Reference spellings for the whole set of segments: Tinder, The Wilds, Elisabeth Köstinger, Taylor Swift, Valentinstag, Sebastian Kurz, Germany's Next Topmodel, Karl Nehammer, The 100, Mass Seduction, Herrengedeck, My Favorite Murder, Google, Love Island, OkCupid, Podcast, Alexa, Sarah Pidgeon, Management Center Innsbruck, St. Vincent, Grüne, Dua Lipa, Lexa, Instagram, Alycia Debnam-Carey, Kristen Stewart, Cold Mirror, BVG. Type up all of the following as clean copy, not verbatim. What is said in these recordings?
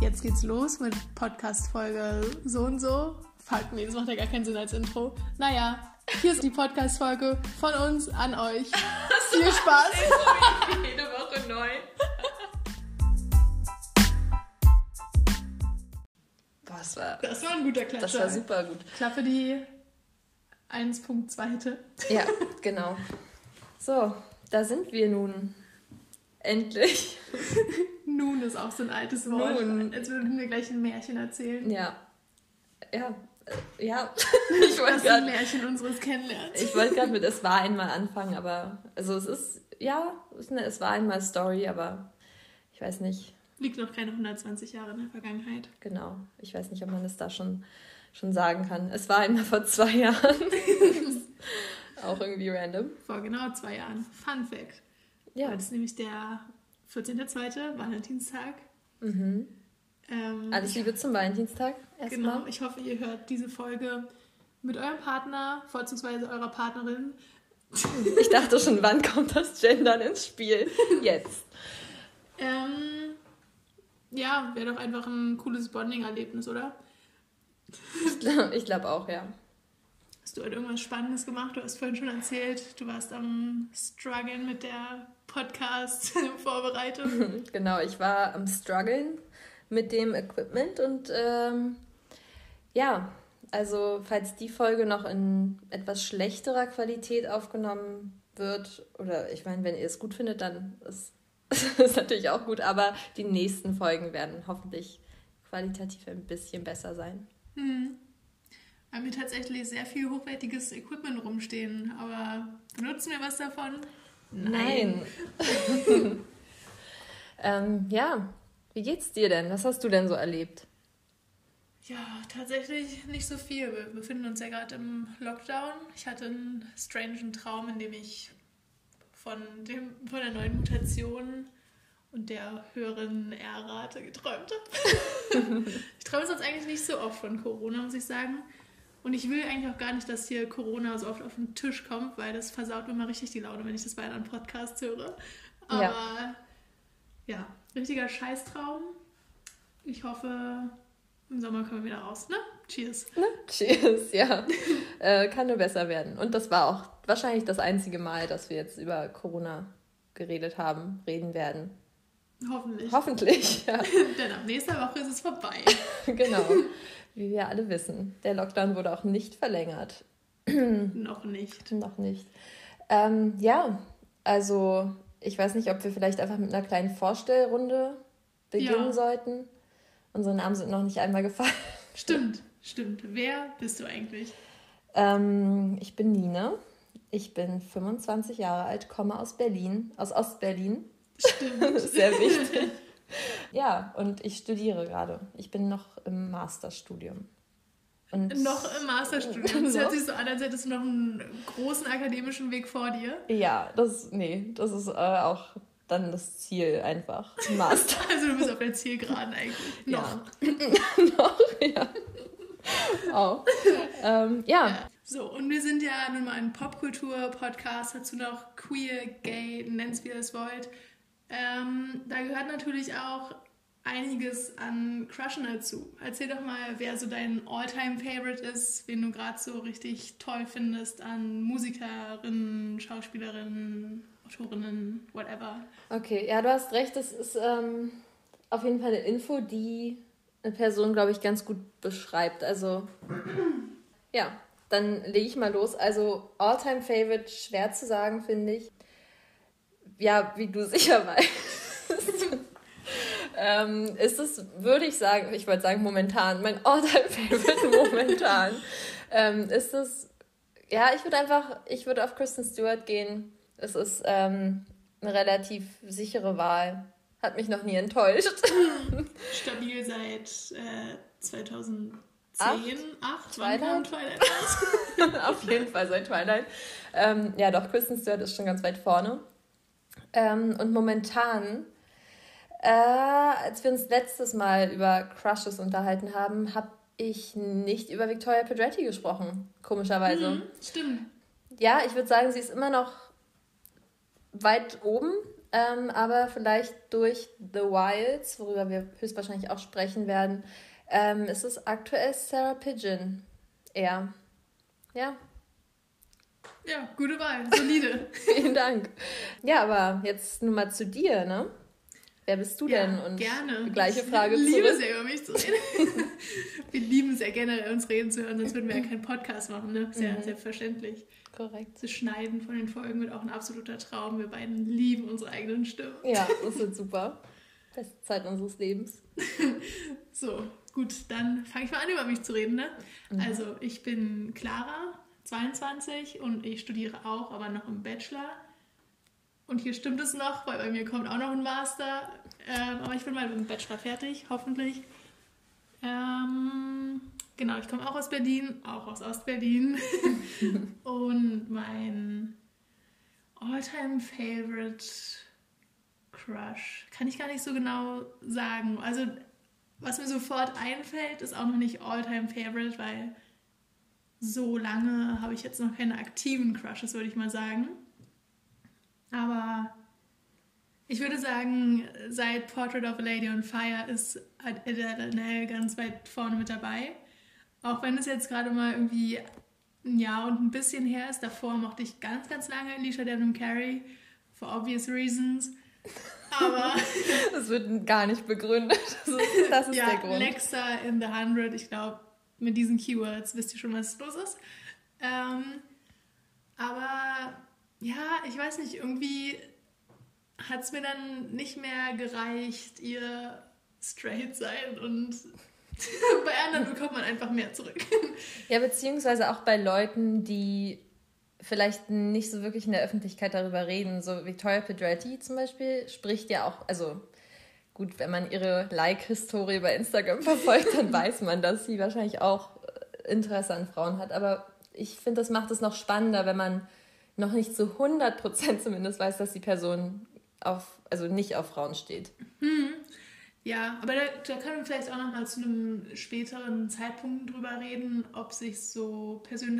Jetzt geht's los mit Podcast-Folge so und so. Fuck, nee, das macht ja gar keinen Sinn als Intro. Naja, hier ist die Podcast-Folge von uns an euch. Viel Spaß! Jede Woche neu. Das war ein guter Klatscher. Das war super gut. Klappe die 1.2. Ja, genau. So, da sind wir nun. Endlich. Nun ist auch so ein altes Wort. Nun. Als würden wir gleich ein Märchen erzählen. Ja. Ich wollte gerade ein Märchen unseres Kennenlernens. Ich wollte gerade mit Es war einmal anfangen, aber also es ist, ja, es war einmal Story, aber ich weiß nicht. Liegt noch keine 120 Jahre in der Vergangenheit. Genau. Ich weiß nicht, ob man das da schon sagen kann. Es war einmal vor 2 Jahren. Auch irgendwie random. Vor genau 2 Jahren. Fun Fact. Ja. Das ist nämlich der 14.2. Valentinstag. Mhm. Alles Liebe zum Valentinstag. Erstmal. Genau. Ich hoffe, ihr hört diese Folge mit eurem Partner, vorzugsweise eurer Partnerin. Ich dachte schon, wann kommt das Gendern ins Spiel? Jetzt. Ja, wäre doch einfach ein cooles Bonding-Erlebnis, oder? Ich glaube auch, ja. Hast du halt irgendwas Spannendes gemacht? Du hast vorhin schon erzählt, du warst am Struggeln mit der Podcast-Vorbereitung. Genau, ich war am Struggeln mit dem Equipment und ja, also falls die Folge noch in etwas schlechterer Qualität aufgenommen wird, oder ich meine, wenn ihr es gut findet, dann ist das ist natürlich auch gut, aber die nächsten Folgen werden hoffentlich qualitativ ein bisschen besser sein. Haben wir tatsächlich sehr viel hochwertiges Equipment rumstehen, aber benutzen wir was davon? Nein. Ja, wie geht's dir denn? Was hast du denn so erlebt? Ja, tatsächlich nicht so viel. Wir befinden uns ja gerade im Lockdown. Ich hatte einen strangen Traum, in dem ich von der neuen Mutation und der höheren R-Rate geträumt habe. Ich träume sonst eigentlich nicht so oft von Corona, muss ich sagen. Und ich will eigentlich auch gar nicht, dass hier Corona so oft auf den Tisch kommt, weil das versaut mir mal richtig die Laune, wenn ich das bei einem Podcast höre. Aber ja, richtiger Scheißtraum. Ich hoffe, im Sommer können wir wieder raus, ne? Cheers. Ne? Cheers, ja. Kann nur besser werden. Und das war auch wahrscheinlich das einzige Mal, dass wir jetzt über Corona geredet haben, reden werden. Hoffentlich. Hoffentlich, ja. Denn ab nächster Woche ist es vorbei. Genau. Wie wir alle wissen. Der Lockdown wurde auch nicht verlängert. Noch nicht. Ja, also ich weiß nicht, ob wir vielleicht einfach mit einer kleinen Vorstellrunde beginnen sollten. Unsere Namen sind noch nicht einmal gefallen. Stimmt. Wer bist du eigentlich? Ich bin Nina. Ich bin 25 Jahre alt, komme aus Berlin, aus Ostberlin. Stimmt. Sehr wichtig. Ja, und ich studiere gerade. Ich bin noch im Masterstudium. Das hört sich so an, als hättest du noch einen großen akademischen Weg vor dir. Ja, das ist auch dann das Ziel einfach. Master. Also du bist auf der Zielgeraden eigentlich. Noch. Wow. Ja. So, und wir sind ja nun mal ein Popkultur-Podcast, dazu noch queer, gay, nennt's wie ihr es wollt. Da gehört natürlich auch einiges an Crushen dazu. Erzähl doch mal, wer so dein All-Time-Favorite ist, wen du gerade so richtig toll findest an Musikerinnen, Schauspielerinnen, Autorinnen, whatever. Okay, ja, du hast recht, das ist auf jeden Fall eine Info, die eine Person, glaube ich, ganz gut beschreibt. Also, ja, dann lege ich mal los. Also, All-Time-Favorite, schwer zu sagen, finde ich. Ja, wie du sicher weißt, ist es, würde ich sagen, ich wollte sagen momentan, mein All-Time-Favorite momentan, ist es, ja, ich würde auf Kristen Stewart gehen. Es ist eine relativ sichere Wahl. Hat mich noch nie enttäuscht. Stabil seit 2010. 8? Twilight? Auf jeden Fall seit Twilight. Ja, doch, Kristen Stewart ist schon ganz weit vorne. Und momentan, als wir uns letztes Mal über Crushes unterhalten haben, habe ich nicht über Victoria Pedretti gesprochen, komischerweise. Stimmt. Ja, ich würde sagen, sie ist immer noch weit oben. Aber vielleicht durch The Wilds, worüber wir höchstwahrscheinlich auch sprechen werden, ist es aktuell Sarah Pidgeon. Eher. Ja. Ja, gute Wahl, solide. Vielen Dank. Ja, aber jetzt nur mal zu dir, ne? Wer bist du denn? Und gerne. Die gleiche Frage zurück. Ich liebe sehr, über mich zu reden. Wir lieben sehr generell, uns reden zu hören, sonst würden wir ja keinen Podcast machen, ne? Sehr selbstverständlich. Korrekt. Das Schneiden von den Folgen wird auch ein absoluter Traum. Wir beiden lieben unsere eigenen Stimmen. Ja, das wird super. Beste Zeit unseres Lebens. So, gut, dann fange ich mal an, über mich zu reden, ne? Mhm. Also, ich bin Clara, 22 und ich studiere auch, aber noch im Bachelor. Und hier stimmt es noch, weil bei mir kommt auch noch ein Master. Aber ich bin mal mit dem Bachelor fertig, hoffentlich. Genau, ich komme auch aus Berlin, auch aus Ostberlin. Und mein All-Time-Favorite Crush kann ich gar nicht so genau sagen. Also, was mir sofort einfällt, ist auch noch nicht All-Time-Favorite, weil so lange habe ich jetzt noch keine aktiven Crushes, würde ich mal sagen. Aber ich würde sagen, seit Portrait of a Lady on Fire ist Adèle ganz weit vorne mit dabei. Auch wenn es jetzt gerade mal irgendwie ein Jahr und ein bisschen her ist. Davor mochte ich ganz, ganz lange Alycia Debnam-Carey. For obvious reasons. Aber das wird gar nicht begründet. Das ist ja, der Grund. Lexa in The 100. Ich glaube, mit diesen Keywords wisst ihr schon, was los ist. Aber ja, ich weiß nicht, irgendwie hat es mir dann nicht mehr gereicht, ihr straight sein und bei anderen bekommt man einfach mehr zurück. Ja, beziehungsweise auch bei Leuten, die vielleicht nicht so wirklich in der Öffentlichkeit darüber reden. So Victoria Pedretti zum Beispiel spricht ja auch, also gut, wenn man ihre Like-Historie bei Instagram verfolgt, dann weiß man, dass sie wahrscheinlich auch Interesse an Frauen hat. Aber ich finde, das macht es noch spannender, wenn man noch nicht zu 100% zumindest weiß, dass die Person nicht auf Frauen steht. Hm. Ja, aber da können wir vielleicht auch nochmal zu einem späteren Zeitpunkt drüber reden, ob sich so Personen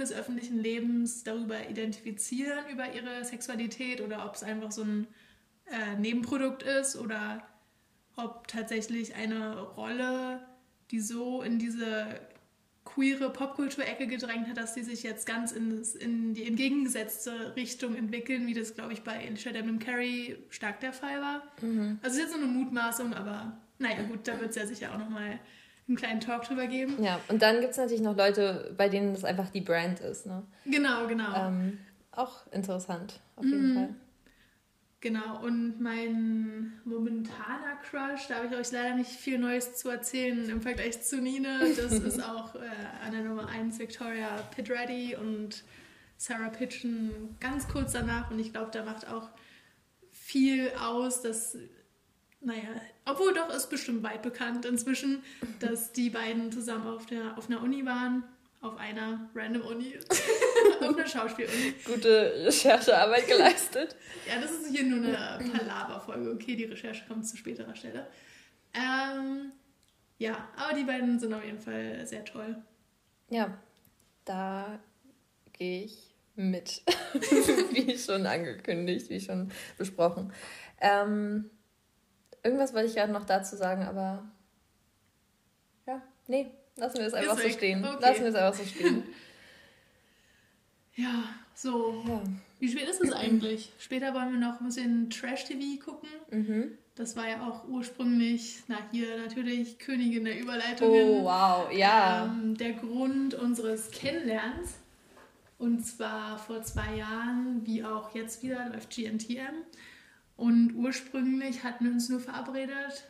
des öffentlichen Lebens darüber identifizieren, über ihre Sexualität, oder ob es einfach so ein Nebenprodukt ist oder ob tatsächlich eine Rolle, die so in diese queere Popkultur-Ecke gedrängt hat, dass die sich jetzt ganz in die entgegengesetzte Richtung entwickeln, wie das, glaube ich, bei Alycia Debnam-Carey stark der Fall war. Mhm. Also es ist jetzt nur eine Mutmaßung, aber naja, gut, da wird es ja sicher auch nochmal einen kleinen Talk drüber geben. Ja, und dann gibt es natürlich noch Leute, bei denen das einfach die Brand ist, ne? Genau. Auch interessant, auf jeden Fall. Genau, und mein momentaner Crush, da habe ich euch leider nicht viel Neues zu erzählen im Vergleich zu Nina. Das ist auch an der Nummer 1 Victoria Pedretti und Sarah Pidgeon ganz kurz danach. Und ich glaube, da macht auch viel aus, dass, obwohl doch ist bestimmt weit bekannt inzwischen, dass die beiden zusammen auf einer Uni waren. Auf einer random Uni, auf einer Schauspieluni. Gute Recherchearbeit geleistet. Ja, das ist hier nur eine Palaverfolge. Okay, die Recherche kommt zu späterer Stelle. Ja, aber die beiden sind auf jeden Fall sehr toll. Ja, da gehe ich mit. Wie schon angekündigt, wie schon besprochen. Irgendwas wollte ich gerade noch dazu sagen, aber ja, nee. Lassen wir es einfach so stehen. Okay. Ja, so. Ja. Wie spät ist es eigentlich? Später wollen wir noch ein bisschen Trash-TV gucken. Mhm. Das war ja auch ursprünglich, hier natürlich Königin der Überleitungen. Oh, wow, ja. Der Grund unseres Kennenlernens. Und zwar vor 2 Jahren, wie auch jetzt wieder, läuft GNTM. Und ursprünglich hatten wir uns nur verabredet,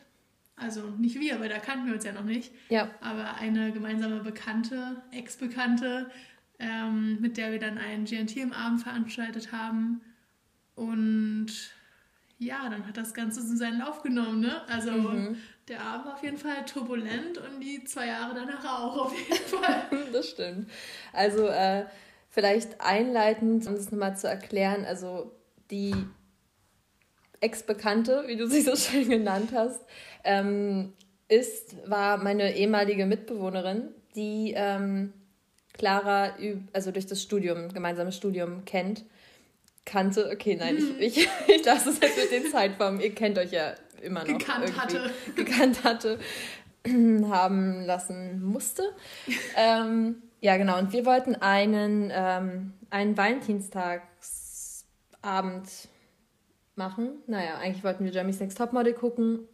also nicht wir, weil da kannten wir uns ja noch nicht. Ja. Aber eine gemeinsame Bekannte, Ex-Bekannte, mit der wir dann einen GNTM-Abend veranstaltet haben. Und ja, dann hat das Ganze so seinen Lauf genommen, ne? Also der Abend war auf jeden Fall turbulent und die 2 Jahre danach auch auf jeden Fall. Das stimmt. Also vielleicht einleitend, um es nochmal zu erklären, also die Ex-Bekannte, wie du sie so schön genannt hast, war meine ehemalige Mitbewohnerin, die Clara durch das gemeinsame Studium kennt. kannte. Okay, nein, ich lasse es jetzt mit den Zeitformen. Ihr kennt euch ja immer noch. Gekannt hatte. Haben lassen musste. Ja, genau. Und wir wollten einen Valentinstagsabend machen. Naja, eigentlich wollten wir Germany's Next Topmodel gucken.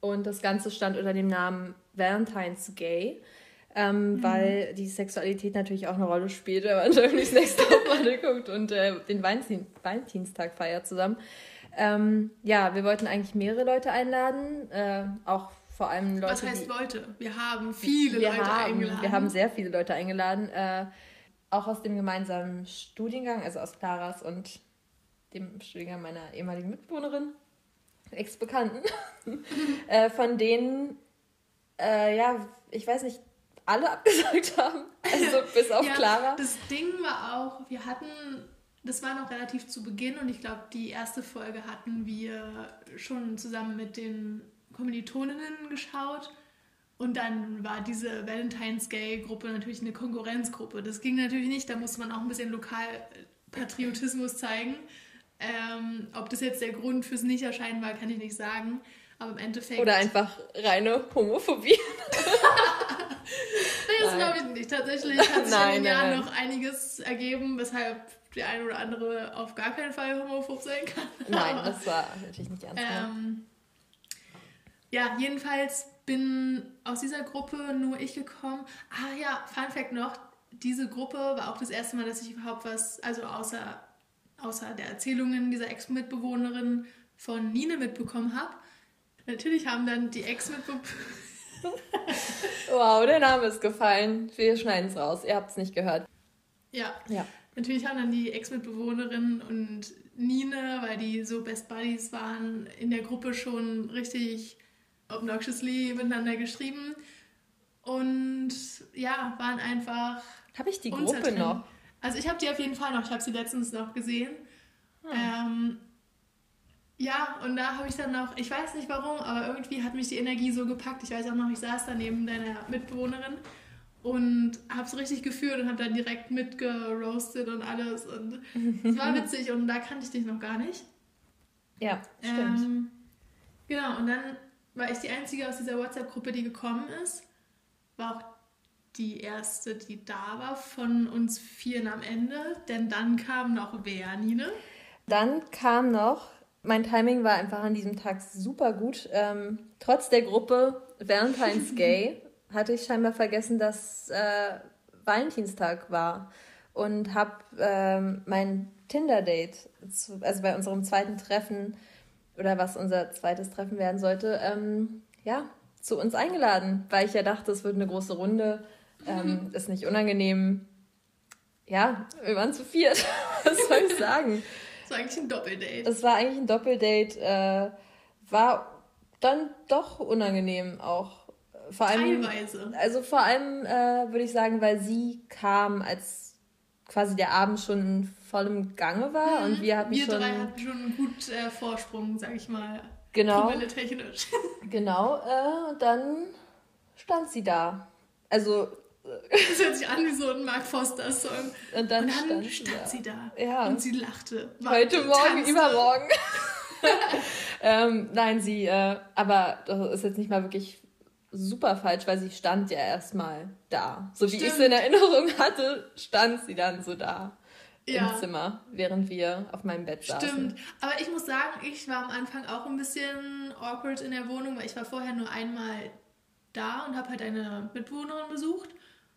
Und das Ganze stand unter dem Namen Valentine's Gay, weil die Sexualität natürlich auch eine Rolle spielt, wenn man Germany's Next Topmodel guckt und den Valentinstag feiert zusammen. Ja, wir wollten eigentlich mehrere Leute einladen, auch vor allem Leute. Was heißt Leute? Wir haben viele Leute eingeladen. Wir haben sehr viele Leute eingeladen, auch aus dem gemeinsamen Studiengang, also aus Claras und dem Studiengang meiner ehemaligen Mitbewohnerin, Ex-Bekannten, von denen, ja, ich weiß nicht, alle abgesagt haben, also bis auf Clara. Das Ding war auch, das war noch relativ zu Beginn und ich glaube, die erste Folge hatten wir schon zusammen mit den Kommilitoninnen geschaut und dann war diese Valentine's Gay Gruppe natürlich eine Konkurrenzgruppe. Das ging natürlich nicht, da musste man auch ein bisschen Lokalpatriotismus zeigen. Ob das jetzt der Grund fürs Nichterscheinen war, kann ich nicht sagen, aber im Endeffekt... Oder einfach reine Homophobie. Das glaube ich nicht. Tatsächlich hat sich in den Jahren noch einiges ergeben, weshalb der eine oder andere auf gar keinen Fall homophob sein kann. Nein, aber, das war natürlich nicht ernst. Ja, jedenfalls bin aus dieser Gruppe nur ich gekommen. Ah ja, Fun Fact noch, diese Gruppe war auch das erste Mal, dass ich überhaupt was, also außer der Erzählungen dieser Ex-Mitbewohnerin von Nine mitbekommen habe. Natürlich haben dann die Ex-Mitbewohnerin... Wow, der Name ist gefallen. Wir schneiden es raus. Ihr habt es nicht gehört. Ja. Natürlich haben dann die Ex-Mitbewohnerin und Nine, weil die so Best Buddies waren, in der Gruppe schon richtig obnoxiously miteinander geschrieben. Und ja, waren einfach... Habe ich die Gruppe noch? Also ich habe die auf jeden Fall noch. Ich habe sie letztens noch gesehen. Ja, und da habe ich dann noch, ich weiß nicht warum, aber irgendwie hat mich die Energie so gepackt. Ich weiß auch noch, ich saß da neben deiner Mitbewohnerin und habe es richtig gefühlt und habe dann direkt mitgeroastet und alles. Und es war witzig und da kannte ich dich noch gar nicht. Ja, stimmt. Genau, und dann war ich die Einzige aus dieser WhatsApp-Gruppe, die gekommen ist. War auch die erste, die da war von uns vieren am Ende. Denn dann kam noch wer, Nine? Dann kam noch... Mein Timing war einfach an diesem Tag super gut. Trotz der Gruppe Valentine's Gay hatte ich scheinbar vergessen, dass Valentinstag war. Und habe mein Tinder-Date, also bei unserem zweiten Treffen, oder was unser zweites Treffen werden sollte, zu uns eingeladen. Weil ich ja dachte, es wird eine große Runde, ist nicht unangenehm. Ja, wir waren zu viert, was soll ich sagen? Das war eigentlich ein Doppeldate. War dann doch unangenehm auch. Vor allem, teilweise. Also vor allem würde ich sagen, weil sie kam, als quasi der Abend schon in vollem Gange war. Und wir drei hatten schon einen guten Vorsprung, sag ich mal. Genau. Technisch. Genau. Und dann stand sie da. Also... Das hört sich an wie so ein Mark Foster-Song. Und dann stand sie da. Ja. Und sie lachte. Heute Morgen, übermorgen. Nein, sie, aber das ist jetzt nicht mal wirklich super falsch, weil sie stand ja erstmal da. So wie ich es in Erinnerung hatte, stand sie dann so da im Zimmer, während wir auf meinem Bett saßen. Stimmt, aber ich muss sagen, ich war am Anfang auch ein bisschen awkward in der Wohnung, weil ich war vorher nur einmal da und habe halt eine Mitbewohnerin besucht.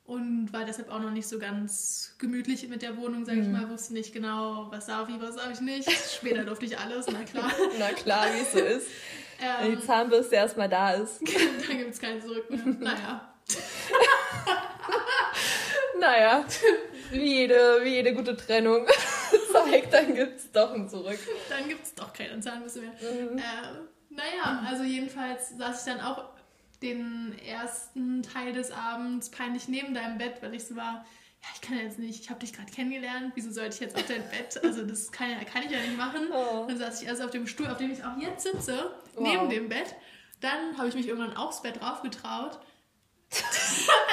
Und war deshalb auch noch nicht so ganz gemütlich mit der Wohnung, sag ich mal. Wusste nicht genau, was darf ich, was darf ich nicht. Später durfte ich alles, na klar. Na klar, wie es so ist. Wenn die Zahnbürste erstmal da ist. Dann gibt es keinen Zurück mehr. Naja, wie jede gute Trennung zeigt, dann gibt es doch ein Zurück. Dann gibt es doch keine Zahnbürste mehr. Also jedenfalls saß ich dann auch den ersten Teil des Abends peinlich neben deinem Bett, weil ich so war, ja, ich kann jetzt nicht, ich habe dich gerade kennengelernt, wieso sollte ich jetzt auf dein Bett, also das kann ich ja nicht machen. Oh. Dann saß ich also auf dem Stuhl, auf dem ich auch jetzt sitze, neben dem Bett. Dann habe ich mich irgendwann aufs Bett raufgetraut.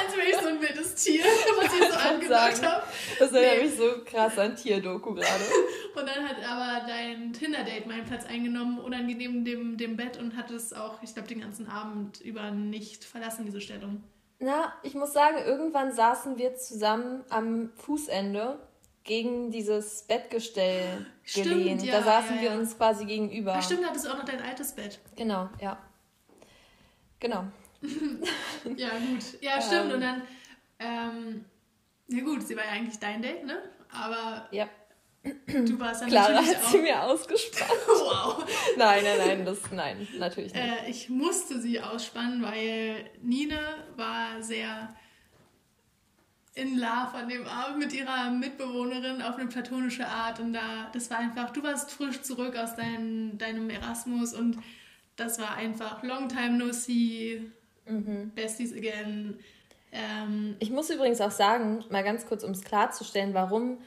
Als wäre ich so ein wildes Tier, was ich so angesagt habe. Das erinnert mich so krass an Tierdoku gerade. Und dann hat aber dein Tinder-Date meinen Platz eingenommen, unangenehm dem Bett, und hat es auch, ich glaube, den ganzen Abend über nicht verlassen, diese Stellung. Na, ich muss sagen, irgendwann saßen wir zusammen am Fußende gegen dieses Bettgestell gelehnt. Ja, da saßen wir uns quasi gegenüber. Ach, stimmt, da hattest du auch noch dein altes Bett. Genau, ja. Genau. Ja, gut. Ja, stimmt. Und dann, ja gut, sie war ja eigentlich dein Date, ne? Aber ja. Du warst dann Clara natürlich auch... Clara hat sie mir ausgespannt. Wow. Nein, natürlich nicht. Ich musste sie ausspannen, weil Nina war sehr in love an dem Abend mit ihrer Mitbewohnerin auf eine platonische Art. Und das war einfach, du warst frisch zurück aus deinem Erasmus und das war einfach long time no see, Besties again. Ich muss übrigens auch sagen, mal ganz kurz, um es klarzustellen, warum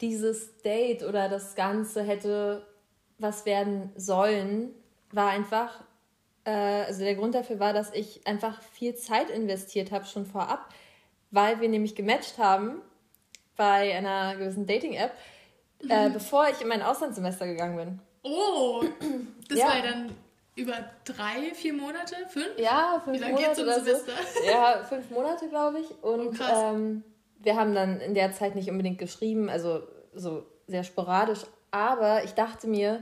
dieses Date oder das Ganze hätte was werden sollen, war einfach, also der Grund dafür war, dass ich einfach viel Zeit investiert habe schon vorab, weil wir nämlich gematcht haben bei einer gewissen Dating-App, bevor ich in mein Auslandssemester gegangen bin. Oh, das war ja dann... Über 3-4 Monate? 5? Ja, 5 Monate oder so. Ja, 5 Monate, glaube ich. Und wir haben dann in der Zeit nicht unbedingt geschrieben, also so sehr sporadisch. Aber ich dachte mir,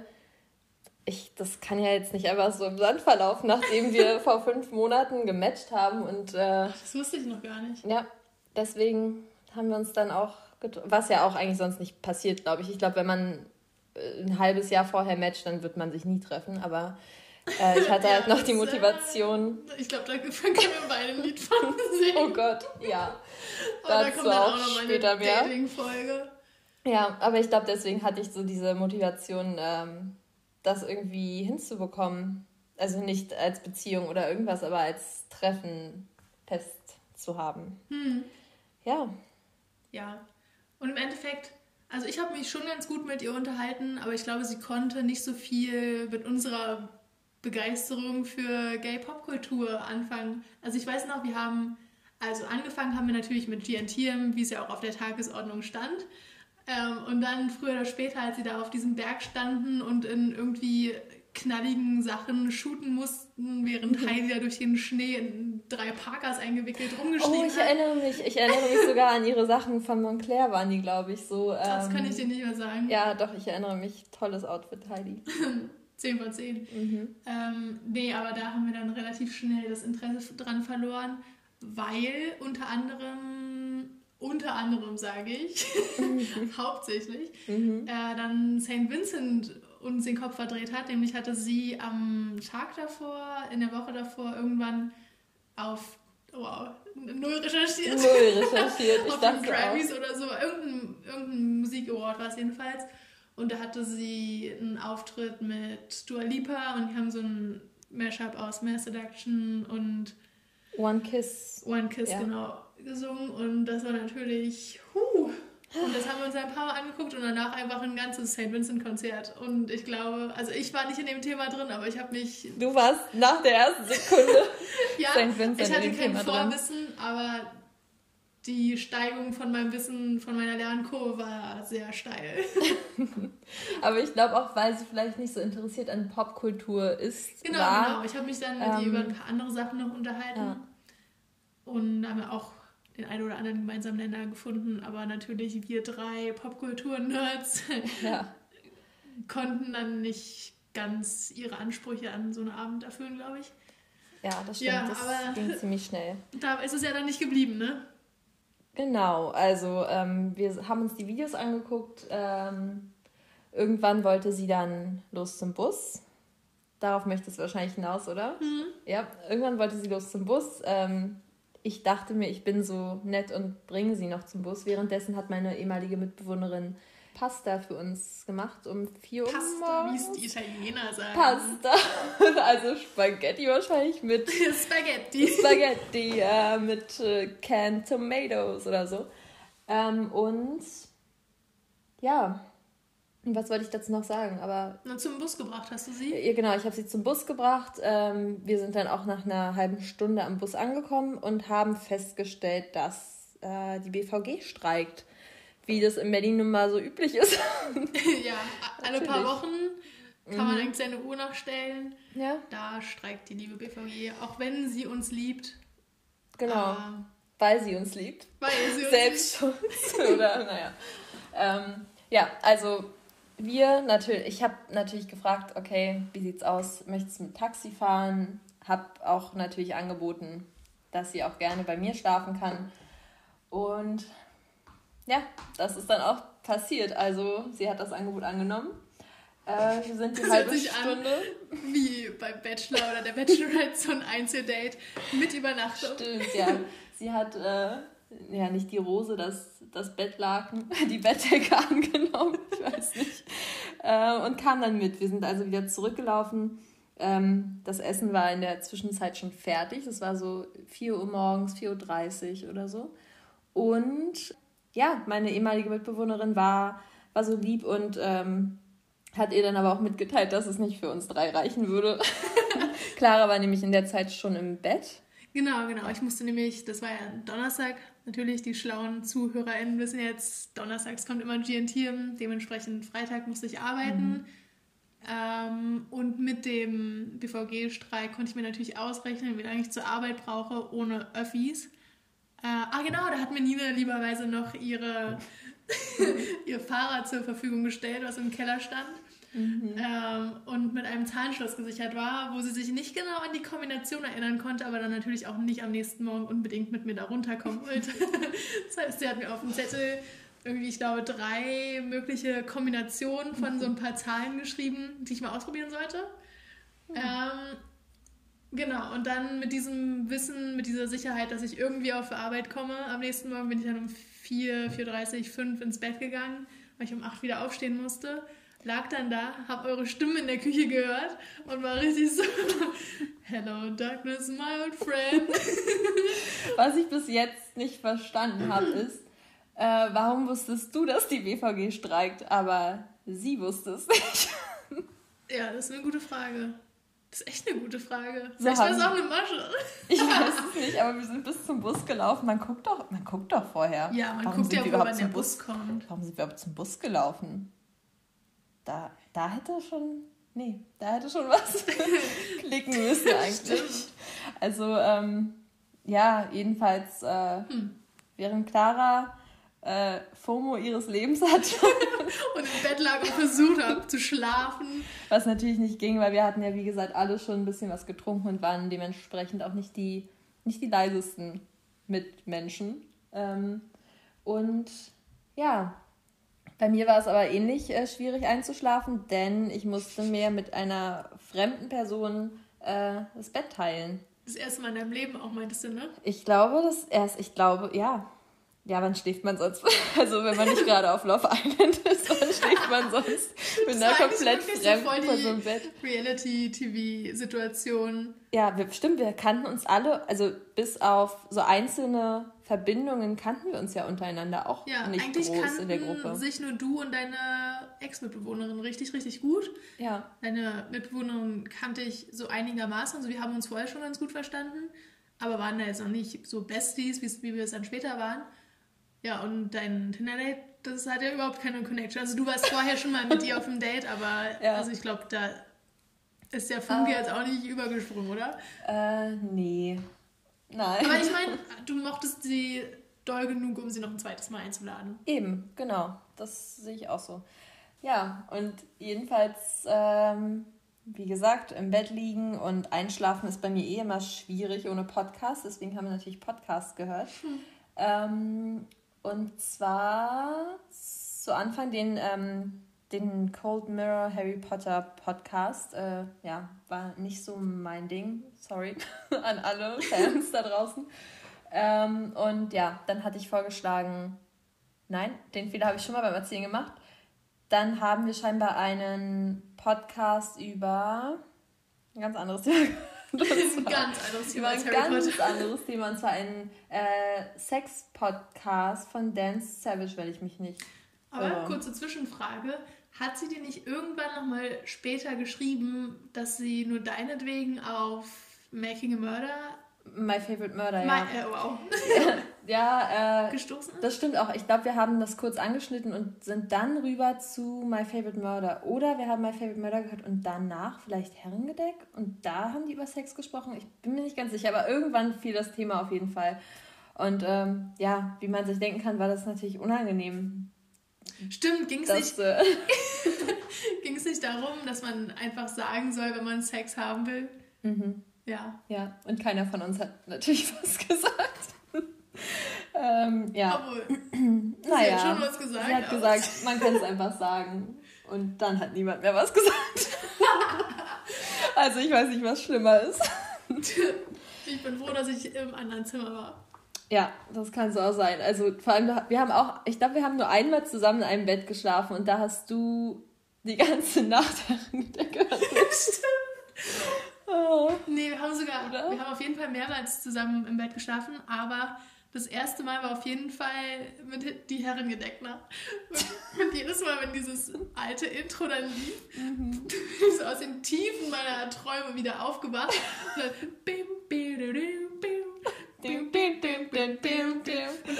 das kann ja jetzt nicht einfach so im Sand verlaufen, nachdem wir vor 5 Monaten gematcht haben. Und, das wusste ich noch gar nicht. Ja, deswegen haben wir uns dann auch getroffen. Was ja auch eigentlich sonst nicht passiert, glaube ich. Ich glaube, wenn man ein halbes Jahr vorher matcht, dann wird man sich nie treffen, aber... ich hatte halt noch die Motivation. Ich glaube, da können wir beide ein Lied von singen. Oh Gott, ja. Aber da kommt dann auch noch meine Dating-Folge. Ja, aber ich glaube, deswegen hatte ich so diese Motivation, das irgendwie hinzubekommen. Also nicht als Beziehung oder irgendwas, aber als Treffen festzuhaben. Ja. Ja. Und im Endeffekt... Also ich habe mich schon ganz gut mit ihr unterhalten, aber ich glaube, sie konnte nicht so viel mit unserer Begeisterung für Gay-Pop-Kultur anfangen. Also ich weiß noch, angefangen haben wir natürlich mit GNTM, wie es ja auch auf der Tagesordnung stand. Und dann früher oder später, als sie da auf diesem Berg standen und in irgendwie knalligen Sachen shooten mussten, während Heidi da durch den Schnee in 3 Parkas eingewickelt rumgeschnitten hat. Ich erinnere mich sogar an ihre Sachen von Montclair, waren die, glaube ich, so. Das kann ich dir nicht mehr sagen. Ja, doch, ich erinnere mich. Tolles Outfit, Heidi. 10 von 10. Aber da haben wir dann relativ schnell das Interesse dran verloren, weil unter anderem sage ich, hauptsächlich, dann St. Vincent uns den Kopf verdreht hat. Nämlich hatte sie am Tag davor, in der Woche davor, irgendwann auf null recherchiert. Ich auf den Grammys oder so, irgendein Musik-Award war es jedenfalls. Und da hatte sie einen Auftritt mit Dua Lipa und die haben so ein Mashup aus Mass Seduction und One Kiss, ja, genau, gesungen. Und das war natürlich... Und das haben wir uns ein paar Mal angeguckt und danach einfach ein ganzes St. Vincent-Konzert. Und ich glaube, also ich war nicht in dem Thema drin, aber ich habe mich... Du warst nach der ersten Sekunde ja, St. Vincent. Ich hatte kein Vorwissen, aber die Steigung von meinem Wissen, von meiner Lernkurve war sehr steil. Aber ich glaube auch, weil sie vielleicht nicht so interessiert an Popkultur ist. Genau. Ich habe mich dann mit ihr über ein paar andere Sachen noch unterhalten. Ja. Und haben wir auch den einen oder anderen gemeinsamen Nenner gefunden, aber natürlich wir 3 Popkultur-Nerds konnten dann nicht ganz ihre Ansprüche an so einen Abend erfüllen, glaube ich. Ja, das stimmt, ja, das ging ziemlich schnell. Da ist es ja dann nicht geblieben, ne? Genau, also wir haben uns die Videos angeguckt, irgendwann wollte sie dann los zum Bus, darauf möchtest du wahrscheinlich hinaus, oder? Mhm. Ja, irgendwann wollte sie los zum Bus, ich dachte mir, ich bin so nett und bringe sie noch zum Bus. Währenddessen hat meine ehemalige Mitbewohnerin Pasta für uns gemacht um 4 Uhr morgens. Pasta, wie es die Italiener sagen. Pasta, also Spaghetti wahrscheinlich mit... Spaghetti, mit canned tomatoes oder so. Und ja, Was wollte ich dazu noch sagen? Aber na, zum Bus gebracht hast du sie? Ja, genau, ich habe sie zum Bus gebracht. Wir sind dann auch nach einer halben Stunde am Bus angekommen und haben festgestellt, dass die BVG streikt, wie das in Berlin nun mal so üblich ist. Ja, alle paar Wochen kann man eigentlich seine Uhr nachstellen. Ja. Da streikt die liebe BVG, auch wenn sie uns liebt. Genau, weil sie uns liebt. Weil sie uns Selbstschutz, oder? Naja. Ja, also ich habe natürlich gefragt, okay, wie sieht's aus? Möchtest du mit Taxi fahren? Hab auch natürlich angeboten, dass sie auch gerne bei mir schlafen kann. Und ja, das ist dann auch passiert. Also sie hat das Angebot angenommen. Wir sind die halbe Stunde. An, wie beim Bachelor oder der Bachelorette, so ein Einzeldate mit Übernachtung. Stimmt, ja. Sie hat ja nicht die Rose, das Bettlaken, die Bettdecke angenommen, ich weiß nicht. Und kam dann mit. Wir sind also wieder zurückgelaufen. Das Essen war in der Zwischenzeit schon fertig. Es war so 4 Uhr morgens, 4.30 Uhr oder so. Und ja, meine ehemalige Mitbewohnerin war so lieb und hat ihr dann aber auch mitgeteilt, dass es nicht für uns drei reichen würde. Clara war nämlich in der Zeit schon im Bett. Genau. Ich musste nämlich, das war ja Donnerstag, natürlich die schlauen ZuhörerInnen wissen jetzt, donnerstags kommt immer GNTM, dementsprechend Freitag musste ich arbeiten. Und mit dem BVG-Streik konnte ich mir natürlich ausrechnen, wie lange ich zur Arbeit brauche, ohne Öffis. Da hat mir Nina lieberweise noch ihr Fahrrad zur Verfügung gestellt, was im Keller stand und mit einem Zahnschloss gesichert war, wo sie sich nicht genau an die Kombination erinnern konnte, aber dann natürlich auch nicht am nächsten Morgen unbedingt mit mir da runterkommen wollte. Das heißt, sie hat mir auf dem Zettel irgendwie, ich glaube, 3 mögliche Kombinationen von so ein paar Zahlen geschrieben, die ich mal ausprobieren sollte. Genau, und dann mit diesem Wissen, mit dieser Sicherheit, dass ich irgendwie auf Arbeit komme, am nächsten Morgen bin ich dann um 4.30, 5 ins Bett gegangen, weil ich um 8 wieder aufstehen musste, lag dann da, hab eure Stimme in der Küche gehört und war richtig so, hello darkness, my old friend. Was ich bis jetzt nicht verstanden habe, ist, warum wusstest du, dass die BVG streikt, aber sie wusste es nicht? Ja, das ist eine gute Frage. Das ist echt eine gute Frage. Vielleicht war es auch eine Masche. Ich weiß es nicht, aber wir sind bis zum Bus gelaufen. Man guckt doch vorher. Ja, man guckt ja, wo der Bus kommt. Warum sind wir überhaupt zum Bus gelaufen? Da hätte schon was klicken müssen eigentlich. Also, jedenfalls, während Clara FOMO ihres Lebens hatte. Und im Bett lag und versucht habe zu schlafen. Was natürlich nicht ging, weil wir hatten ja, wie gesagt, alle schon ein bisschen was getrunken und waren dementsprechend auch nicht die leisesten Mitmenschen. Und ja, bei mir war es aber ähnlich schwierig einzuschlafen, denn ich musste mir mit einer fremden Person das Bett teilen. Das erste Mal in deinem Leben auch, meintest du, ne? Ich glaube, ja. Ja, wann schläft man sonst? Also wenn man nicht gerade auf Love Island ist, wann schläft man sonst mit einer komplett fremden Person im Bett? Reality-TV-Situation. Ja, stimmt, wir kannten uns alle, also bis auf so einzelne Verbindungen kannten wir uns ja untereinander auch nicht groß in der Gruppe. Ja, eigentlich kannten sich nur du und deine Ex-Mitbewohnerin richtig, richtig gut. Ja. Deine Mitbewohnerin kannte ich so einigermaßen, also wir haben uns vorher schon ganz gut verstanden, aber waren da jetzt noch nicht so Besties, wie wir es dann später waren. Ja, und dein Tinder-Date, das hat ja überhaupt keine Connection. Also du warst vorher schon mal mit dir auf dem Date, aber also ich glaube, da ist der Funke jetzt auch nicht übergesprungen, oder? Nee. Nein. Aber ich meine, du mochtest sie doll genug, um sie noch ein zweites Mal einzuladen. Eben, genau. Das sehe ich auch so. Ja, und jedenfalls, wie gesagt, im Bett liegen und einschlafen ist bei mir eh immer schwierig ohne Podcast. Deswegen haben wir natürlich Podcast gehört. Und zwar zu Anfang den Cold Mirror Harry Potter Podcast. War nicht so mein Ding. Sorry an alle Fans da draußen. Und ja, dann hatte ich vorgeschlagen, nein, den Fehler habe ich schon mal beim Erzählen gemacht. Dann haben wir scheinbar einen Podcast über ein ganz anderes Thema gehört. Über ein ganz anderes Thema, und zwar ein Sex-Podcast von Dan Savage, weil ich mich nicht... Aber kurze Zwischenfrage, Hat sie dir nicht irgendwann nochmal später geschrieben, dass sie nur deinetwegen auf Making a Murder... My Favorite Murder, gestoßen ist? Das stimmt auch. Ich glaube, wir haben das kurz angeschnitten und sind dann rüber zu My Favorite Murder. Oder wir haben My Favorite Murder gehört und danach vielleicht Herrengedeck. Und da haben die über Sex gesprochen. Ich bin mir nicht ganz sicher, aber irgendwann fiel das Thema auf jeden Fall. Und wie man sich denken kann, war das natürlich unangenehm. Stimmt, ging es nicht, nicht darum, dass man einfach sagen soll, wenn man Sex haben will? Mhm. Ja, und keiner von uns hat natürlich was gesagt. Obwohl, sie hat schon was gesagt. Sie hat gesagt, man kann es einfach sagen. Und dann hat niemand mehr was gesagt. Also ich weiß nicht, was schlimmer ist. Ich bin froh, dass ich im anderen Zimmer war. Ja, das kann so auch sein. Also vor allem, wir haben nur einmal zusammen in einem Bett geschlafen und da hast du die ganze Nacht herumgedackelt. Stimmt. Oh. Nee, wir haben auf jeden Fall mehrmals zusammen im Bett geschlafen, aber das erste Mal war auf jeden Fall mit die Herrengedeck. Und jedes Mal, wenn dieses alte Intro dann lief, bin ich so aus den Tiefen meiner Träume wieder aufgewacht. Und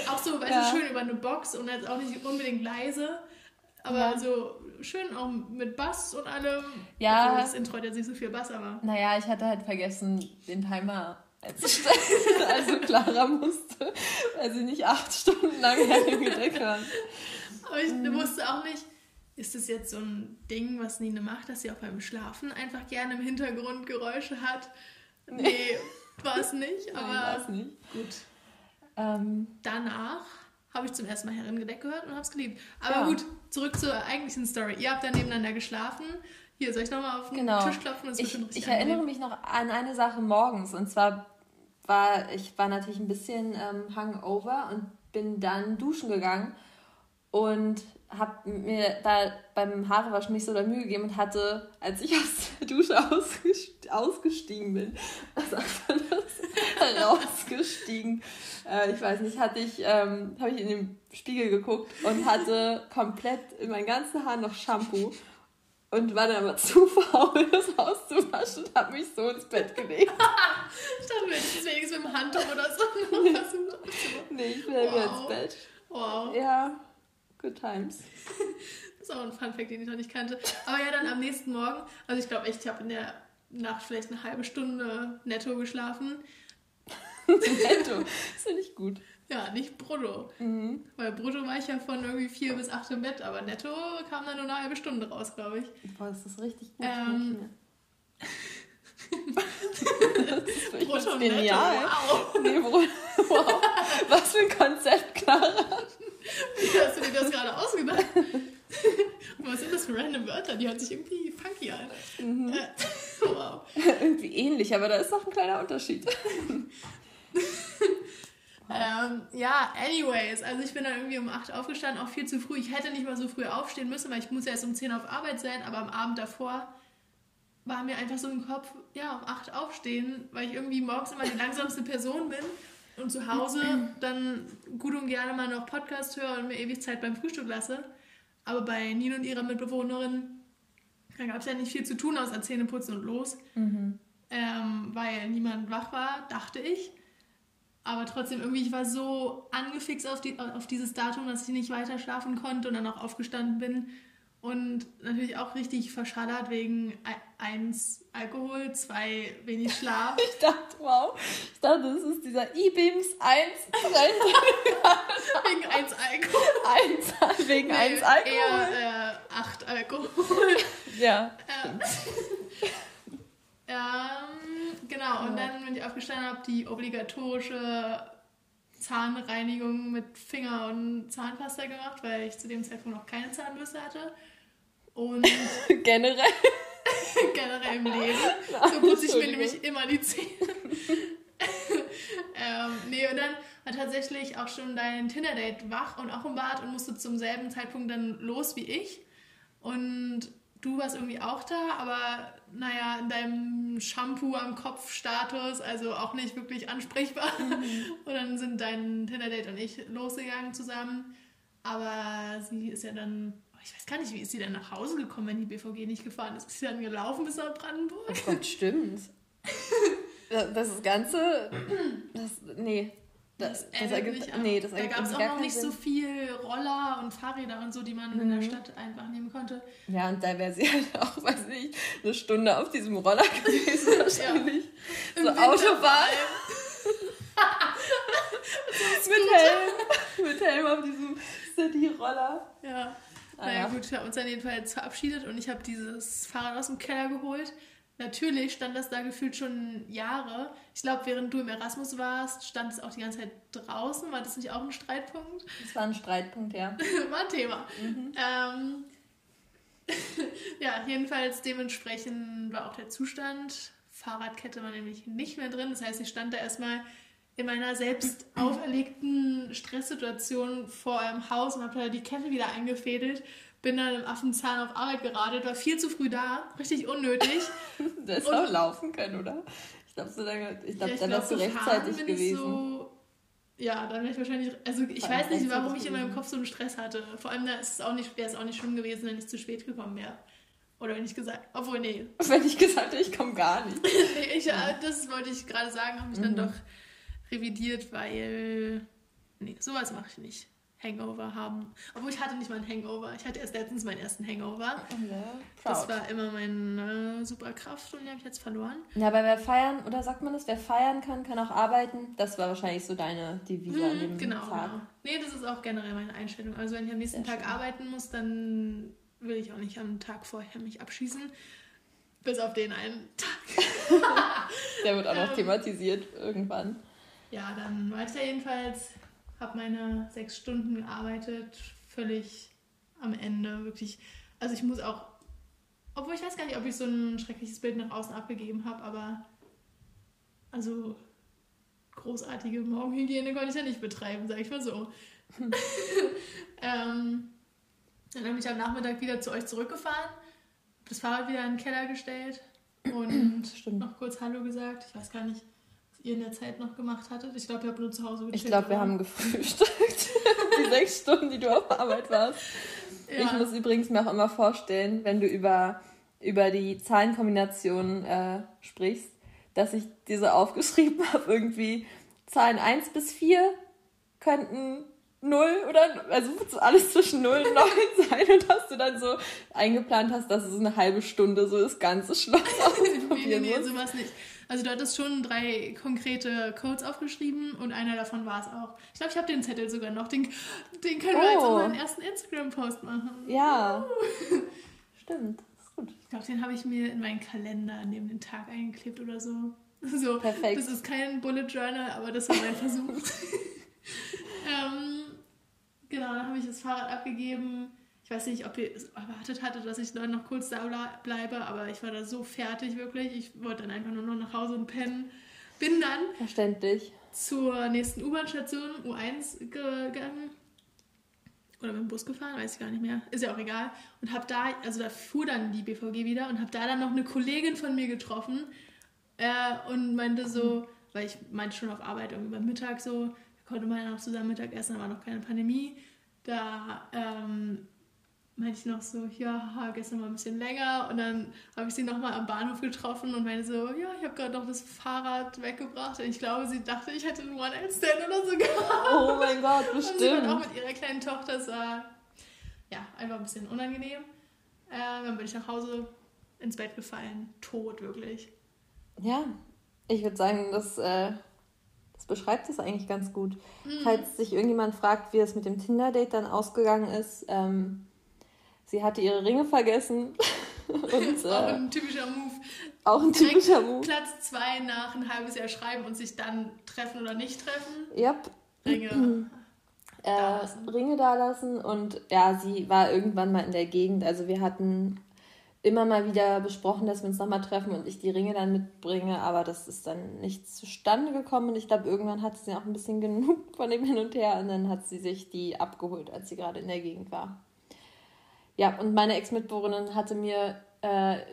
auch so, schön über eine Box und jetzt auch nicht unbedingt leise, aber so... Schön, auch mit Bass und allem. Ja. Also das Intro hat jetzt nicht so viel Bass, aber... Naja, ich hatte halt vergessen, den Timer einzustellen. Also Clara musste, nicht 8 Stunden lang Herrengedeck hören. Aber ich wusste auch nicht, ist das jetzt so ein Ding, was Nina macht, dass sie auch beim Schlafen einfach gerne im Hintergrund Geräusche hat? Nee, war es nicht. Aber nein, war es nicht. Gut. Danach... habe ich zum ersten Mal Herrengedeck gehört und habe es geliebt. Aber gut, zurück zur eigentlichen Story. Ihr habt dann nebeneinander geschlafen. Hier, soll ich nochmal auf den Tisch klopfen? Das ich erinnere mich noch an eine Sache morgens. Und zwar war ich natürlich ein bisschen hungover und bin dann duschen gegangen und habe mir da beim Haarewaschen nicht so der Mühe gegeben und hatte, als ich aus der Dusche ausgestiegen bin, rausgestiegen. Ich weiß nicht, habe ich in den Spiegel geguckt und hatte komplett in meinen ganzen Haaren noch Shampoo und war dann aber zu faul, das auszuwaschen und habe mich so ins Bett gelegt. Ich dachte, du hättest wenigstens mit dem Handtuch oder so. Nee, ich bin dann wieder ins Bett. Wow. Ja, good times. Das ist auch ein Funfact, den ich noch nicht kannte. Aber ja, dann am nächsten Morgen, also ich glaube echt, ich habe in der Nacht vielleicht eine halbe Stunde netto geschlafen. Netto. Ist ja nicht gut. Ja, nicht brutto. Mhm. Weil brutto war ich ja von irgendwie 4 bis 8 im Bett, aber netto kam dann nur eine halbe Stunde raus, glaube ich. Boah, das ist richtig gut. Brutto und netto, wow. Nee, wow. Was für ein Konzept, Clara. Wie hast du dir das gerade ausgedacht? Was sind das für random Wörter? Die hört sich irgendwie funky an. Mhm. Wow. Irgendwie ähnlich, aber da ist doch ein kleiner Unterschied. Anyways. Also ich bin dann irgendwie um 8 aufgestanden, auch viel zu früh. Ich hätte nicht mal so früh aufstehen müssen, weil ich muss ja erst um 10 auf Arbeit sein, aber am Abend davor war mir einfach so im Kopf, um 8 aufstehen, weil ich irgendwie morgens immer die langsamste Person bin. Und zu Hause dann gut und gerne mal noch Podcast höre und mir ewig Zeit beim Frühstück lasse. Aber bei Nina und ihrer Mitbewohnerin, da gab es ja nicht viel zu tun, außer Zähneputzen und los. Mhm. Weil niemand wach war, dachte ich. Aber trotzdem, irgendwie, ich war so angefixt auf dieses Datum, dass ich nicht weiter schlafen konnte und dann auch aufgestanden bin. Und natürlich auch richtig verschallert wegen 1 Alkohol, 2 wenig Schlaf. Ich dachte, das ist dieser E-Beams 1. Wegen 1 Alkohol. Wegen 1 Alkohol. Eher 8 Alkohol. Ja. Genau, und dann, wenn ich aufgestanden habe, die obligatorische Zahnreinigung mit Finger und Zahnpasta gemacht, weil ich zu dem Zeitpunkt noch keine Zahnbürste hatte. Und generell im Leben. Nein, so putze ich mir nämlich immer die Zähne. Und dann war tatsächlich auch schon dein Tinder-Date wach und auch im Bad und musste zum selben Zeitpunkt dann los wie ich. Und du warst irgendwie auch da, aber naja, in deinem Shampoo am Kopf-Status, also auch nicht wirklich ansprechbar. Mhm. Und dann sind dein Tinder-Date und ich losgegangen zusammen. Aber sie ist ja dann... ich weiß gar nicht, wie ist sie denn nach Hause gekommen, wenn die BVG nicht gefahren ist? Ist sie dann gelaufen bis nach Brandenburg? Oh Gott, stimmt. Das Ganze, das da gab es auch noch nicht so viel Roller und Fahrräder und so, die man in der Stadt einfach nehmen konnte. Ja, und da wäre sie halt auch, weiß nicht, eine Stunde auf diesem Roller gewesen wahrscheinlich. Ja. So Autobahn. mit Helm auf diesem City-Roller. Ja, naja gut, wir haben uns dann jedenfalls verabschiedet und ich habe dieses Fahrrad aus dem Keller geholt. Natürlich stand das da gefühlt schon Jahre. Ich glaube, während du im Erasmus warst, stand es auch die ganze Zeit draußen. War das nicht auch ein Streitpunkt? Das war ein Streitpunkt, ja. War ein Thema. Mhm. Ja, jedenfalls dementsprechend war auch der Zustand. Fahrradkette war nämlich nicht mehr drin. Das heißt, ich stand da erstmal in meiner selbst auferlegten Stresssituation vor eurem Haus und habe da die Kette wieder eingefädelt. Bin dann im Affenzahn auf Arbeit geradet, war viel zu früh da, richtig unnötig. Du hättest auch laufen können, oder? Ich glaube, dann wärst du rechtzeitig gewesen. Dann wäre ich wahrscheinlich... Also ich weiß nicht, warum ich in meinem Kopf so einen Stress hatte. Vor allem wäre es auch nicht schlimm gewesen, wenn ich zu spät gekommen wäre. Oder wenn ich gesagt... Obwohl, nee. Wenn ich gesagt hätte, ich komme gar nicht. Das wollte ich gerade sagen, habe mich dann doch revidiert, weil... Nee, sowas mache ich nicht. Hangover haben. Obwohl, ich hatte nicht mal einen Hangover. Ich hatte erst letztens meinen ersten Hangover. Das war immer meine Superkraft und die habe ich jetzt verloren. Ja, aber wer feiern, oder sagt man das, wer feiern kann, kann auch arbeiten. Das war wahrscheinlich so deine Devise an dem Tag. Genau. Nee, das ist auch generell meine Einstellung. Also wenn ich am nächsten Tag arbeiten muss, dann will ich auch nicht am Tag vorher mich abschießen. Bis auf den einen Tag. Der wird auch noch thematisiert irgendwann. Ja, dann war ich da jedenfalls... Habe meine 6 Stunden gearbeitet, völlig am Ende, wirklich. Also ich muss auch, obwohl ich weiß gar nicht, ob ich so ein schreckliches Bild nach außen abgegeben habe, aber also großartige Morgenhygiene konnte ich ja nicht betreiben, sage ich mal so. Dann habe ich am Nachmittag wieder zu euch zurückgefahren, das Fahrrad wieder in den Keller gestellt und noch kurz Hallo gesagt, ich weiß gar nicht, ihr in der Zeit noch gemacht hattet. Ich glaube, ihr habt nur zu Hause gechillt. Ich glaube, wir haben gefrühstückt. Die 6 Stunden, die du auf Arbeit warst. Ja. Ich muss übrigens mir auch immer vorstellen, wenn du über die Zahlenkombinationen sprichst, dass ich diese aufgeschrieben habe, irgendwie Zahlen 1 bis 4 könnten 0 oder also alles zwischen 0 und 9 sein und dass du dann so eingeplant hast, dass es eine halbe Stunde so das ganze Schloss ausprobieren nee, sowas nicht. Also du hattest schon 3 konkrete Codes aufgeschrieben und einer davon war es auch. Ich glaube, ich habe den Zettel sogar noch. Den können wir jetzt unseren ersten Instagram-Post machen. Ja, stimmt. Das ist gut. Ich glaube, den habe ich mir in meinen Kalender neben den Tag eingeklebt oder so. Perfekt. Das ist kein Bullet Journal, aber das war mein Versuch. Genau, dann habe ich das Fahrrad abgegeben. Ich weiß nicht, ob ihr es erwartet hattet, dass ich dann noch kurz da bleibe, aber ich war da so fertig, wirklich. Ich wollte dann einfach nur noch nach Hause und pennen. Bin dann zur nächsten U-Bahn-Station, U1, gegangen. Oder mit dem Bus gefahren, weiß ich gar nicht mehr. Ist ja auch egal. Und habe da, also da fuhr dann die BVG wieder und habe da dann noch eine Kollegin von mir getroffen und meinte so, weil ich meinte schon auf Arbeit irgendwie beim Mittag so, konnte man dann auch zusammen Mittag essen, da war noch keine Pandemie. Da, meinte ich noch so, ja, gestern war ein bisschen länger und dann habe ich sie nochmal am Bahnhof getroffen und meinte so, ja, ich habe gerade noch das Fahrrad weggebracht und ich glaube, sie dachte, ich hätte einen One-Night-Stand oder so gehabt. Oh mein Gott, bestimmt. Und sie war auch mit ihrer kleinen Tochter, das war ja einfach ein bisschen unangenehm. Dann bin ich nach Hause ins Bett gefallen, tot wirklich. Ja, ich würde sagen, das beschreibt es eigentlich ganz gut. Falls sich irgendjemand fragt, wie es mit dem Tinder-Date dann ausgegangen ist, sie hatte ihre Ringe vergessen. Und, auch ein typischer Move. Platz 2 nach ein halbes Jahr schreiben und sich dann treffen oder nicht treffen. Yep. Ringe da lassen. Und ja, sie war irgendwann mal in der Gegend. Also wir hatten immer mal wieder besprochen, dass wir uns nochmal treffen und ich die Ringe dann mitbringe. Aber das ist dann nicht zustande gekommen. Und ich glaube, irgendwann hatte sie auch ein bisschen genug von dem Hin und Her. Und dann hat sie sich die abgeholt, als sie gerade in der Gegend war. Ja, und meine Ex-Mitbewohnerin hatte mir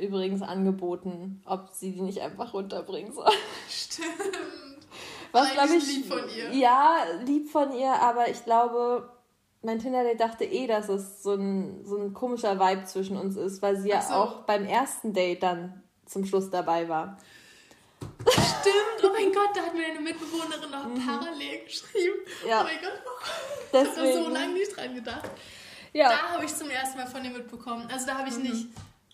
übrigens angeboten, ob sie die nicht einfach runterbringen soll. Stimmt. Was, glaube ich, lieb von ihr. Ja, lieb von ihr, aber ich glaube, mein Tinder-Date dachte dass es so ein komischer Vibe zwischen uns ist, weil sie ja auch beim ersten Date dann zum Schluss dabei war. Stimmt, oh mein Gott, da hat mir eine Mitbewohnerin noch parallel geschrieben. Ja. Oh mein Gott, ich habe da so lange nicht dran gedacht. Ja. Da habe ich zum ersten Mal von dir mitbekommen. Also da habe ich nicht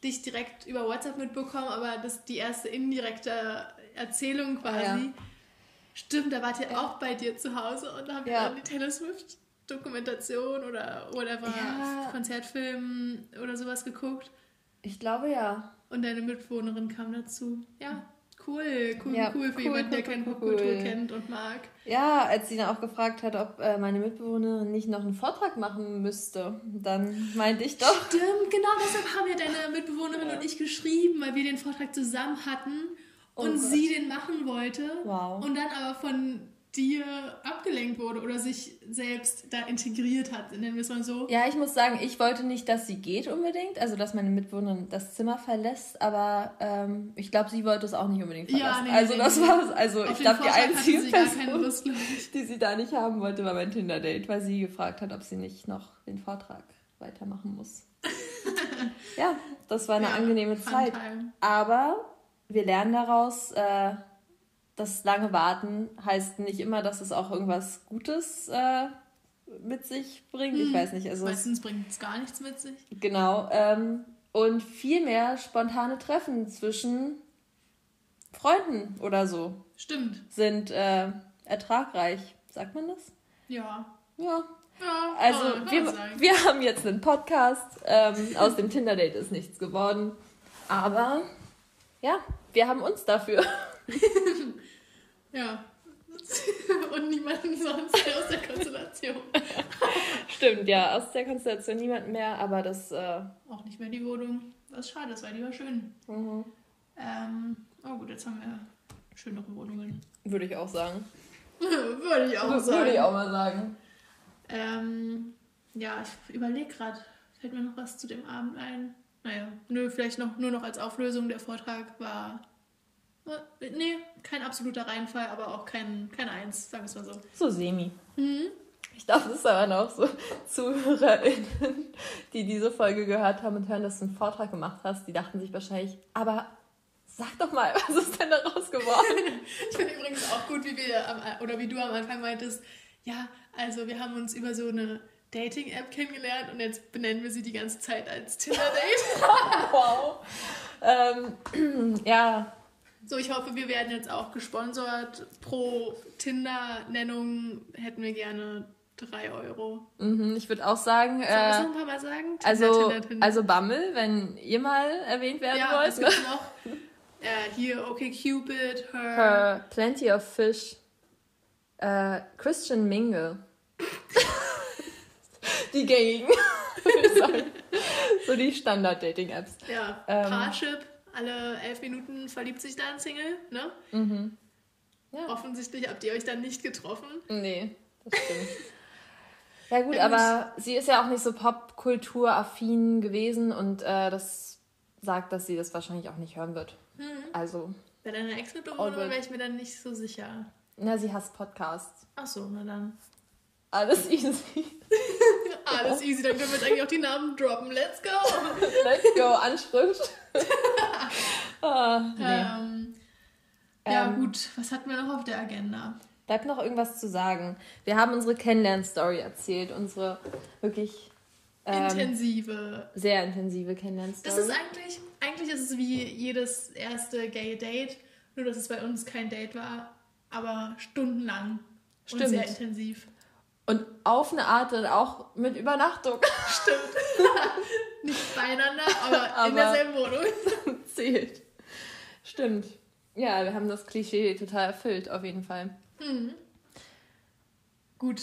dich direkt über WhatsApp mitbekommen, aber das ist die erste indirekte Erzählung quasi. Ja. Stimmt, da wart ihr auch bei dir zu Hause und da haben wir dann die Taylor Swift Dokumentation oder Konzertfilm oder sowas geguckt. Ich glaube ja. Und deine Mitbewohnerin kam dazu. Ja, cool für jemanden, der keine Popkultur kennt und mag. Ja, als sie dann auch gefragt hat, ob meine Mitbewohnerin nicht noch einen Vortrag machen müsste, dann meinte ich doch. Stimmt, genau, deshalb haben ja deine Mitbewohnerin und ich geschrieben, weil wir den Vortrag zusammen hatten und sie den machen wollte. Wow. Und dann aber von dir abgelenkt wurde oder sich selbst da integriert hat, nennen wir es mal so. Ja, ich muss sagen, ich wollte nicht, dass sie geht unbedingt, also dass meine Mitbewohnerin das Zimmer verlässt, aber ich glaube, sie wollte es auch nicht unbedingt verlassen. Ja, ich glaube, die einzige Person, die sie da nicht haben wollte, war mein Tinder-Date, weil sie gefragt hat, ob sie nicht noch den Vortrag weitermachen muss. Ja, das war eine angenehme Zeit. Aber wir lernen daraus, das lange Warten heißt nicht immer, dass es auch irgendwas Gutes mit sich bringt. Ich weiß nicht. Also meistens bringt es gar nichts mit sich. Genau. Und viel mehr spontane Treffen zwischen Freunden oder so. Stimmt. Sind ertragreich. Sagt man das? Ja. Ja, also wir haben jetzt einen Podcast. Aus dem Tinder-Date ist nichts geworden. Aber ja, wir haben uns dafür. Ja. Und niemanden sonst aus der Konstellation. Stimmt, ja, aus der Konstellation niemand mehr, aber das... Auch nicht mehr die Wohnung. Das ist schade, das war die war schön. Mhm. Gut, jetzt haben wir schönere Wohnungen. Würde ich auch sagen. Würde ich auch mal sagen. Ich überlege gerade, fällt mir noch was zu dem Abend ein? Naja, vielleicht nur noch als Auflösung. Der Vortrag war... Nee, kein absoluter Reinfall, aber auch kein Eins, sagen wir es mal so. So semi. Mhm. Ich glaube, das ist aber noch so ZuhörerInnen, die diese Folge gehört haben und hören, dass du einen Vortrag gemacht hast, die dachten sich wahrscheinlich, aber sag doch mal, was ist denn da rausgeworden? Ich finde übrigens auch gut, wie du am Anfang meintest, ja, also wir haben uns über so eine Dating-App kennengelernt und jetzt benennen wir sie die ganze Zeit als Tinder-Date. Wow. Ja. So, ich hoffe, wir werden jetzt auch gesponsert. Pro Tinder-Nennung hätten wir gerne 3 €. Mhm, ich würde auch sagen... Soll ich das noch ein paar Mal sagen? Tinder. Also Bumble, wenn ihr mal erwähnt werden wollt. Ja, es gibt noch hier OkCupid, Her, Plenty of Fish, Christian Mingle. Die gängigen. So die Standard-Dating-Apps. Ja, Parship. Alle 11 Minuten verliebt sich da ein Single, ne? Mhm. Ja. Offensichtlich habt ihr euch dann nicht getroffen. Nee, das stimmt. Ja gut, aber sie ist ja auch nicht so popkulturaffin gewesen und das sagt, dass sie das wahrscheinlich auch nicht hören wird. Mhm. Also. Bei deiner Ex-Mitbewohnerin wäre ich mir dann nicht so sicher. Na, sie hasst Podcasts. Ach so, na dann. Alles easy. Alles easy, dann können wir jetzt eigentlich auch die Namen droppen. Let's go! Let's go, Anschrift. Nee. Gut, was hatten wir noch auf der Agenda? Bleibt noch irgendwas zu sagen. Wir haben unsere Kennenlern-Story erzählt, unsere wirklich sehr intensive Kennenlern-Story. Das ist eigentlich ist es wie jedes erste Gay-Date, nur dass es bei uns kein Date war, aber stundenlang und sehr intensiv. Und auf eine Art dann auch mit Übernachtung. Stimmt. Nicht beieinander, aber in derselben Wohnung. Zählt. Stimmt. Ja, wir haben das Klischee total erfüllt, auf jeden Fall. Mhm. Gut.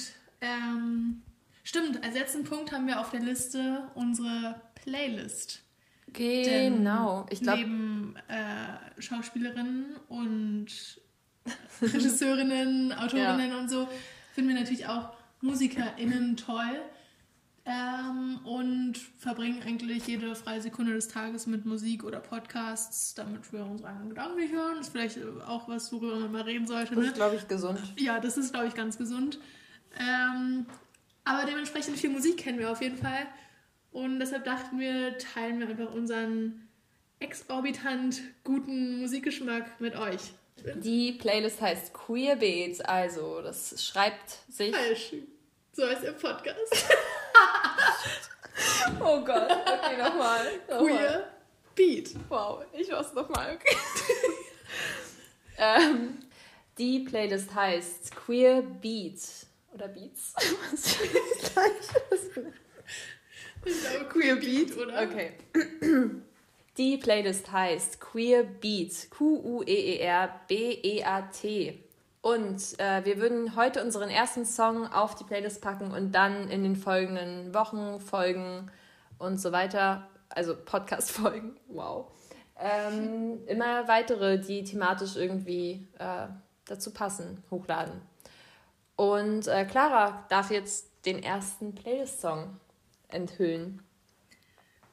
Stimmt, als letzten Punkt haben wir auf der Liste unsere Playlist. Genau. Ich glaub, neben Schauspielerinnen und Regisseurinnen, Autorinnen und so, finden wir natürlich auch MusikerInnen toll und verbringen eigentlich jede freie Sekunde des Tages mit Musik oder Podcasts, damit wir unsere eigenen Gedanken hören. Das ist vielleicht auch was, worüber man mal reden sollte. Das ist, glaube ich, gesund. Ja, das ist, glaube ich, ganz gesund. Aber dementsprechend viel Musik kennen wir auf jeden Fall. Und deshalb dachten wir, teilen wir einfach unseren exorbitant guten Musikgeschmack mit euch. Die Playlist heißt Queerbeet, also das schreibt sich... Falsch. So heißt der Podcast. Oh Gott, okay, nochmal. Queerbeet. Wow, ich war's nochmal, okay. Die Playlist heißt Queerbeet. Oder Beats? Was für das Gleiche? Ich glaube Queerbeet, oder? Okay. Die Playlist heißt Queerbeet, Queerbeat. Und wir würden heute unseren ersten Song auf die Playlist packen und dann in den folgenden Wochen, Folgen und so weiter, also Podcast-Folgen, wow, immer weitere, die thematisch irgendwie dazu passen, hochladen. Und Clara darf jetzt den ersten Playlist-Song enthüllen.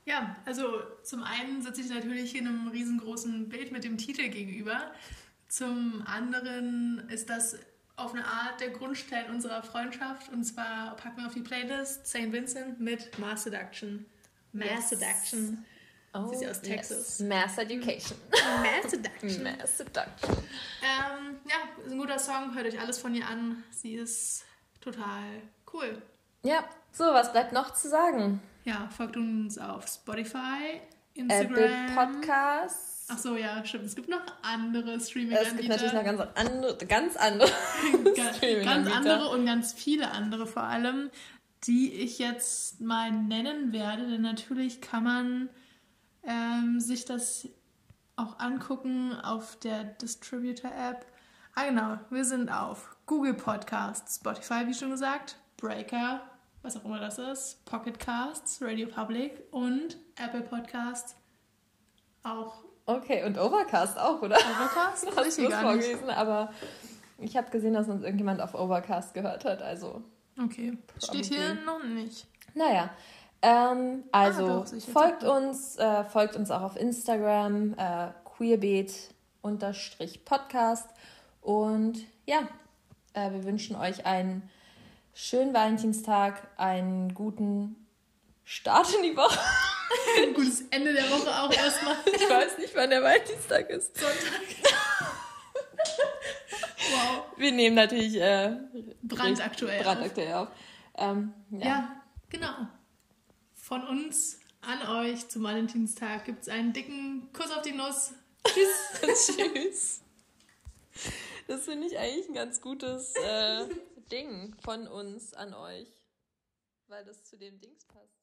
Ja, also zum einen sitze ich natürlich hier in einem riesengroßen Bild mit dem Titel gegenüber. Zum anderen ist das auf eine Art der Grundstein unserer Freundschaft. Und zwar packen wir auf die Playlist St. Vincent mit Mass Seduction. Mass Seduction. Oh, sie ist ja aus Texas. Yes. Mass Education. Mass Seduction. Mass Seduction. Ja, ist ein guter Song. Hört euch alles von ihr an. Sie ist total cool. Ja, so, was bleibt noch zu sagen? Ja, folgt uns auf Spotify, Instagram. Apple Podcasts. Ach so, ja, stimmt. Es gibt noch andere Streaming-Anbieter. Es gibt natürlich noch ganz andere Streaming-Anbieter. Ganz andere und ganz viele andere vor allem, die ich jetzt mal nennen werde. Denn natürlich kann man sich das auch angucken auf der Distributor-App. Ah genau, wir sind auf Google Podcasts, Spotify, wie schon gesagt, Breaker, was auch immer das ist, Pocket Casts, Radio Public und Apple Podcasts auch. Okay, und Overcast auch, oder? Overcast? Das ist mir gar nicht vorgelesen, aber ich habe gesehen, dass uns irgendjemand auf Overcast gehört hat, also... Okay, steht hier noch nicht. Naja, also folgt uns auch auf Instagram, queerbeet_podcast und ja, wir wünschen euch einen schönen Valentinstag, einen guten Start in die Woche. Ein gutes Ende der Woche auch erstmal. Ich weiß nicht, wann der Valentinstag ist. Sonntag. Wow. Wir nehmen natürlich brandaktuell auf. Ja, genau. Von uns an euch zum Valentinstag gibt es einen dicken Kuss auf die Nuss. Tschüss. Tschüss. Das finde ich eigentlich ein ganz gutes Ding von uns an euch, weil das zu dem Dings passt.